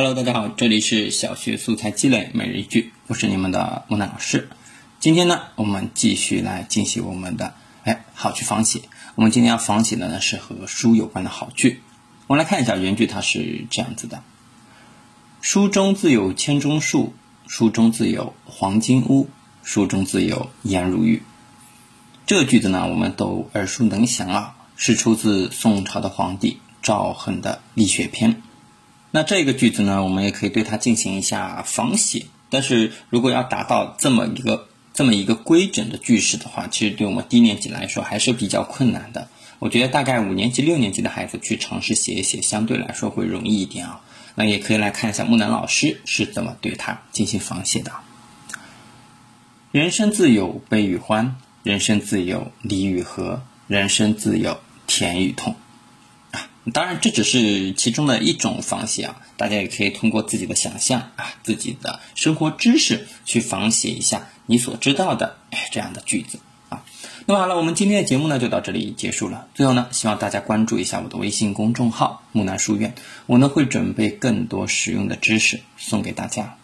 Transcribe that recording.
Hello， 大家好，这里是小学素材积累每日一句，我是你们的孟娜老师。今天呢，我们继续来进行我们的好句仿写。我们今天要仿写的呢是和书有关的好句。我们来看一下原句，它是这样子的：书中自有千钟树，书中自有黄金屋，书中自有颜如玉。这个句子呢，我们都耳熟能详啊，是出自宋朝的皇帝赵恒的《力学篇》。那这个句子呢，我们也可以对它进行一下仿写，但是如果要达到这么一个规整的句式的话，其实对我们低年级来说还是比较困难的。我觉得大概5年级、6年级的孩子去尝试写一写，相对来说会容易一点啊。那也可以来看一下木南老师是怎么对它进行仿写的。人生自有悲与欢，人生自有离与合，人生自有甜与痛。当然这只是其中的一种仿写啊，大家也可以通过自己的想象啊，自己的生活知识去仿写一下你所知道的这样的句子啊。那么好了，我们今天的节目呢就到这里结束了。最后呢，希望大家关注一下我的微信公众号木南书院，我呢会准备更多实用的知识送给大家。